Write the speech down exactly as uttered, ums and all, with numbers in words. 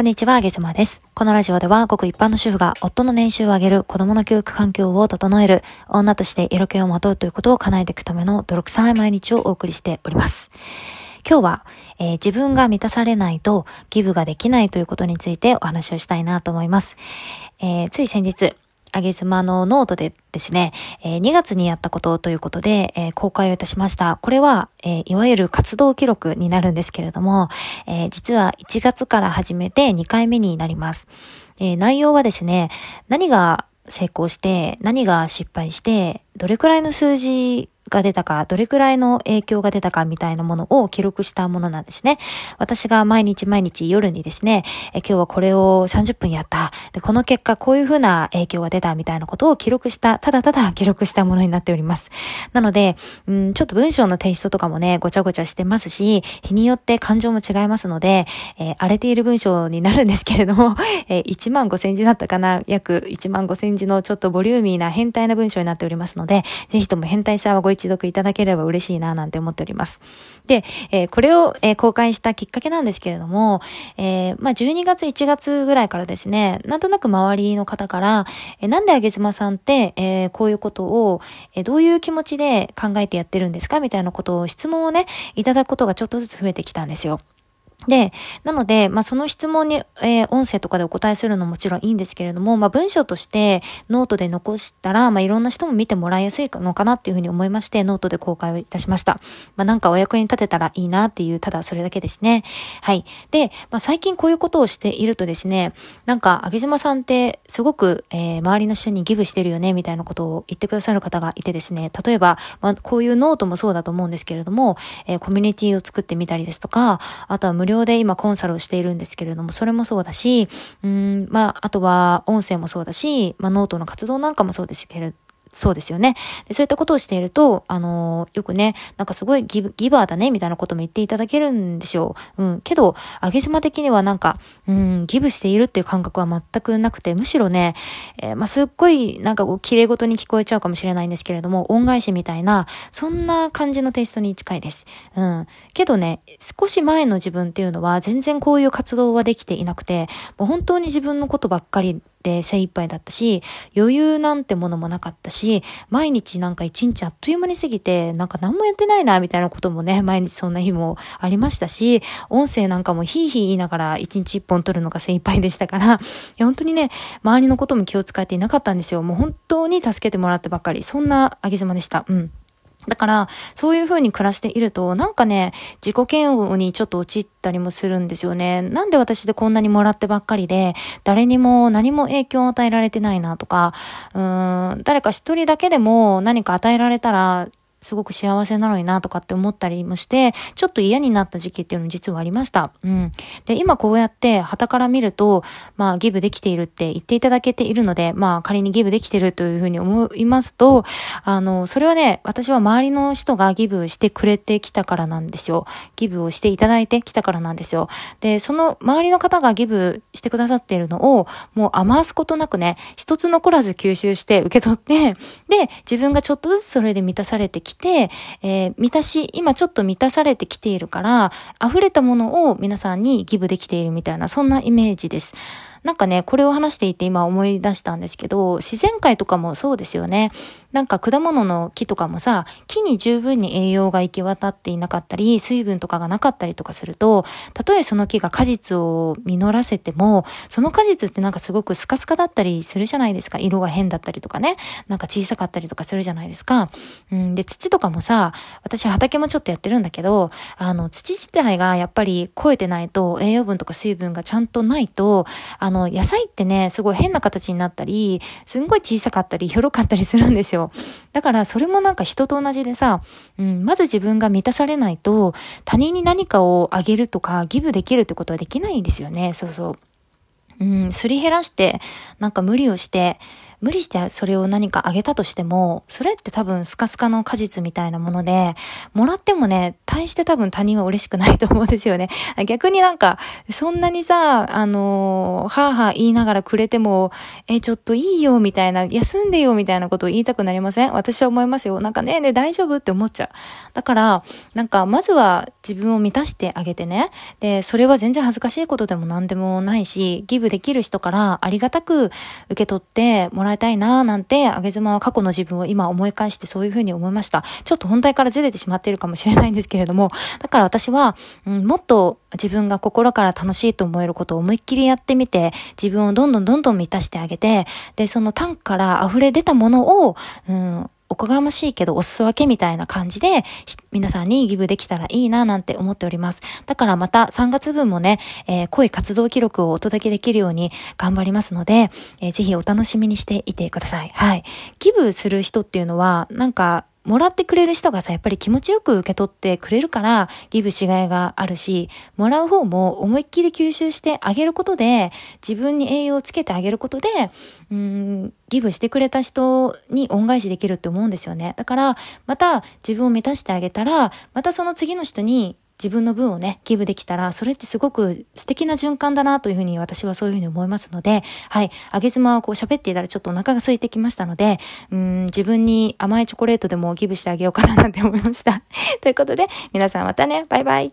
こんにちは、あげさまです。このラジオでは、ごく一般の主婦が夫の年収を上げる、子供の教育環境を整える、女として色気をまとうということを叶えていくための泥臭い毎日をお送りしております。今日は、えー、自分が満たされないとギブができないということについてお話をしたいなと思います。えー、つい先日、あげ妻のノートでですね、えー、にがつにやったことということで、えー、公開をいたしました。これは、えー、いわゆる活動記録になるんですけれども、えー、実はいちがつから始めてにかいめになります。えー、内容はですね、何が成功して、何が失敗して、どれくらいの数字が出たか、どれくらいの影響が出たかみたいなものを記録したものなんですね。私が毎日毎日夜にですね、え今日はこれをさんじゅっぷんやった。で、この結果こういうふうな影響が出たみたいなことを記録した、ただただ記録したものになっております。なので、うん、ちょっと文章のテイストとかもね、ごちゃごちゃしてますし、日によって感情も違いますので、えー、荒れている文章になるんですけれども、えー、いちまんごせんじだったかな、約いちまんごせんじのちょっとボリューミーな変態な文章になっておりますので、ぜひとも変態さんはご一読いただければ嬉しいななんて思っております。で、えー、これを、えー、公開したきっかけなんですけれども、えー、まあじゅうにがついちがつぐらいからですね、なんとなく周りの方から、えー、なんであげ妻さんって、えー、こういうことを、えー、どういう気持ちで考えてやってるんですかみたいなことを質問をね、いただくことがちょっとずつ増えてきたんですよ。で、なので、まあ、その質問に、えー、音声とかでお答えするのももちろんいいんですけれども、まあ、文章としてノートで残したら、まあ、いろんな人も見てもらいやすいのかなっていうふうに思いまして、ノートで公開をいたしました。まあ、なんかお役に立てたらいいなっていう、ただそれだけですね。はい。で、まあ、最近こういうことをしているとですね、なんか、あげ妻さんってすごく、えー、周りの人にギブしてるよね、みたいなことを言ってくださる方がいてですね、例えば、まあ、こういうノートもそうだと思うんですけれども、えー、コミュニティを作ってみたりですとか、あとは無料無料で今コンサルをしているんですけれども、それもそうだし、うーん、まあ、あとは音声もそうだし、まあ、ノートの活動なんかもそうですけれど、そうですよね。で、そういったことをしていると、あのー、よくね、なんかすごいギブ、ギバーだね、みたいなことも言っていただけるんですよ。うん。けど、あげ妻的にはなんか、うん、ギブしているっていう感覚は全くなくて、むしろね、えー、まあ、すっごい、なんかこう、綺麗事に聞こえちゃうかもしれないんですけれども、恩返しみたいな、そんな感じのテイストに近いです。うん。けどね、少し前の自分っていうのは、全然こういう活動はできていなくて、もう本当に自分のことばっかり、で精一杯だったし、余裕なんてものもなかったし、毎日なんか一日あっという間に過ぎて、なんか何もやってないなみたいなこともね、毎日そんな日もありましたし、音声なんかもヒーヒー言いながら一日一本撮るのが精一杯でしたから、いや本当にね、周りのことも気を使えていなかったんですよ。もう本当に助けてもらってばっかり、そんなあげ妻でした。うん。だから、そういう風に暮らしていると、なんかね、自己嫌悪にちょっと陥ったりもするんですよね。なんで私でこんなにもらってばっかりで、誰にも何も影響を与えられてないなとか、うーん、誰か一人だけでも何か与えられたら、すごく幸せなのになとかって思ったりもして、ちょっと嫌になった時期っていうのも実はありました。うん。で、今こうやって旗から見ると、まあギブできているって言っていただけているので、まあ仮にギブできているというふうに思いますと、あの、それはね、私は周りの人がギブしてくれてきたからなんですよ。ギブをしていただいてきたからなんですよ。で、その周りの方がギブしてくださっているのを、もう余すことなくね、一つ残らず吸収して受け取って、で、自分がちょっとずつそれで満たされてきて、来て、えー、満たし、今ちょっと満たされてきているから、溢れたものを皆さんにギブできているみたいな、そんなイメージです。なんかね、これを話していて今思い出したんですけど、自然界とかもそうですよね。なんか果物の木とかもさ、木に十分に栄養が行き渡っていなかったり、水分とかがなかったりとかすると、たとえその木が果実を実らせても、その果実ってなんかすごくスカスカだったりするじゃないですか。色が変だったりとかね、なんか小さかったりとかするじゃないですか。うん、で、土とかもさ、私畑もちょっとやってるんだけど、あの、土自体がやっぱり肥えてないと、栄養分とか水分がちゃんとないと、ああの、野菜ってね、すごい変な形になったり、すんごい小さかったり、ひょろかったりするんですよ。だから、それもなんか人と同じでさ、うん、まず自分が満たされないと、他人に何かをあげるとか、ギブできるってことはできないんですよね。そうそう。うん、すり減らして、なんか無理をして、無理してそれを何かあげたとしても、それって多分スカスカの果実みたいなもので、もらってもね、大して多分他人は嬉しくないと思うんですよね。逆になんか、そんなにさ、あのー、はぁはぁ言いながらくれても、え、ちょっといいよみたいな、休んでよみたいなことを言いたくなりません？私は思いますよ。なんかね、ね、大丈夫って思っちゃう。だから、なんか、まずは自分を満たしてあげてね。で、それは全然恥ずかしいことでも何でもないし、ギブできる人からありがたく受け取ってもらいたいなぁなんて、あげずまは過去の自分を今思い返してそういうふうに思いました。ちょっと本題からずれてしまっているかもしれないんですけれども、だから私は、うん、もっと自分が心から楽しいと思えることを思いっきりやってみて、自分をどんどんどんどん満たしてあげて、で、そのタンクから溢れ出たものを、うん、おこがましいけどおすそ分けみたいな感じで皆さんにギブできたらいいななんて思っております。だからまたさんがつぶんもね、えー、濃い活動記録をお届けできるように頑張りますので、えー、ぜひお楽しみにしていてください。はい。ギブする人っていうのはなんかもらってくれる人がさ、やっぱり気持ちよく受け取ってくれるからギブしがいがあるし、もらう方も思いっきり吸収してあげることで自分に栄養をつけてあげることで、うーん、ギブしてくれた人に恩返しできるって思うんですよね。だからまた自分を満たしてあげたら、またその次の人に自分の分をね、ギブできたら、それってすごく素敵な循環だなというふうに私はそういうふうに思いますので、はい、あげ妻はこう喋っていたらちょっとお腹が空いてきましたので、うーん、自分に甘いチョコレートでもギブしてあげようかななんて思いました。ということで、皆さんまたね、バイバイ。